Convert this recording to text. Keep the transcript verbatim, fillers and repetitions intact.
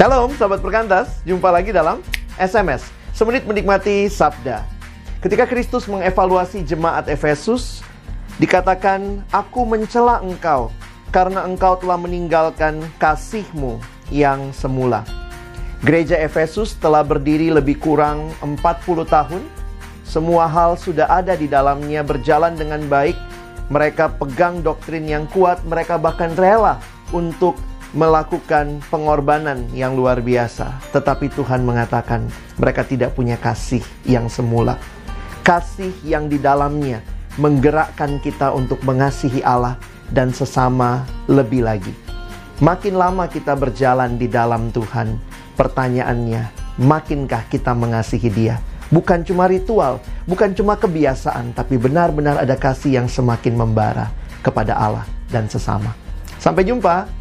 Shalom sahabat perkantas, jumpa lagi dalam S M S, Semenit Menikmati Sabda. Ketika Kristus mengevaluasi jemaat Efesus, dikatakan, "Aku mencela engkau, karena engkau telah meninggalkan kasihmu yang semula." Gereja Efesus telah berdiri lebih kurang empat puluh tahun. Semua hal sudah ada di dalamnya berjalan dengan baik. Mereka pegang doktrin yang kuat, mereka bahkan rela untuk melakukan pengorbanan yang luar biasa. Tetapi Tuhan mengatakan mereka tidak punya kasih yang semula. Kasih yang di dalamnya menggerakkan kita untuk mengasihi Allah dan sesama lebih lagi. Makin lama kita berjalan di dalam Tuhan, pertanyaannya, makinkah kita mengasihi Dia? Bukan cuma ritual, bukan cuma kebiasaan, tapi benar-benar ada kasih yang semakin membara kepada Allah dan sesama. Sampai jumpa.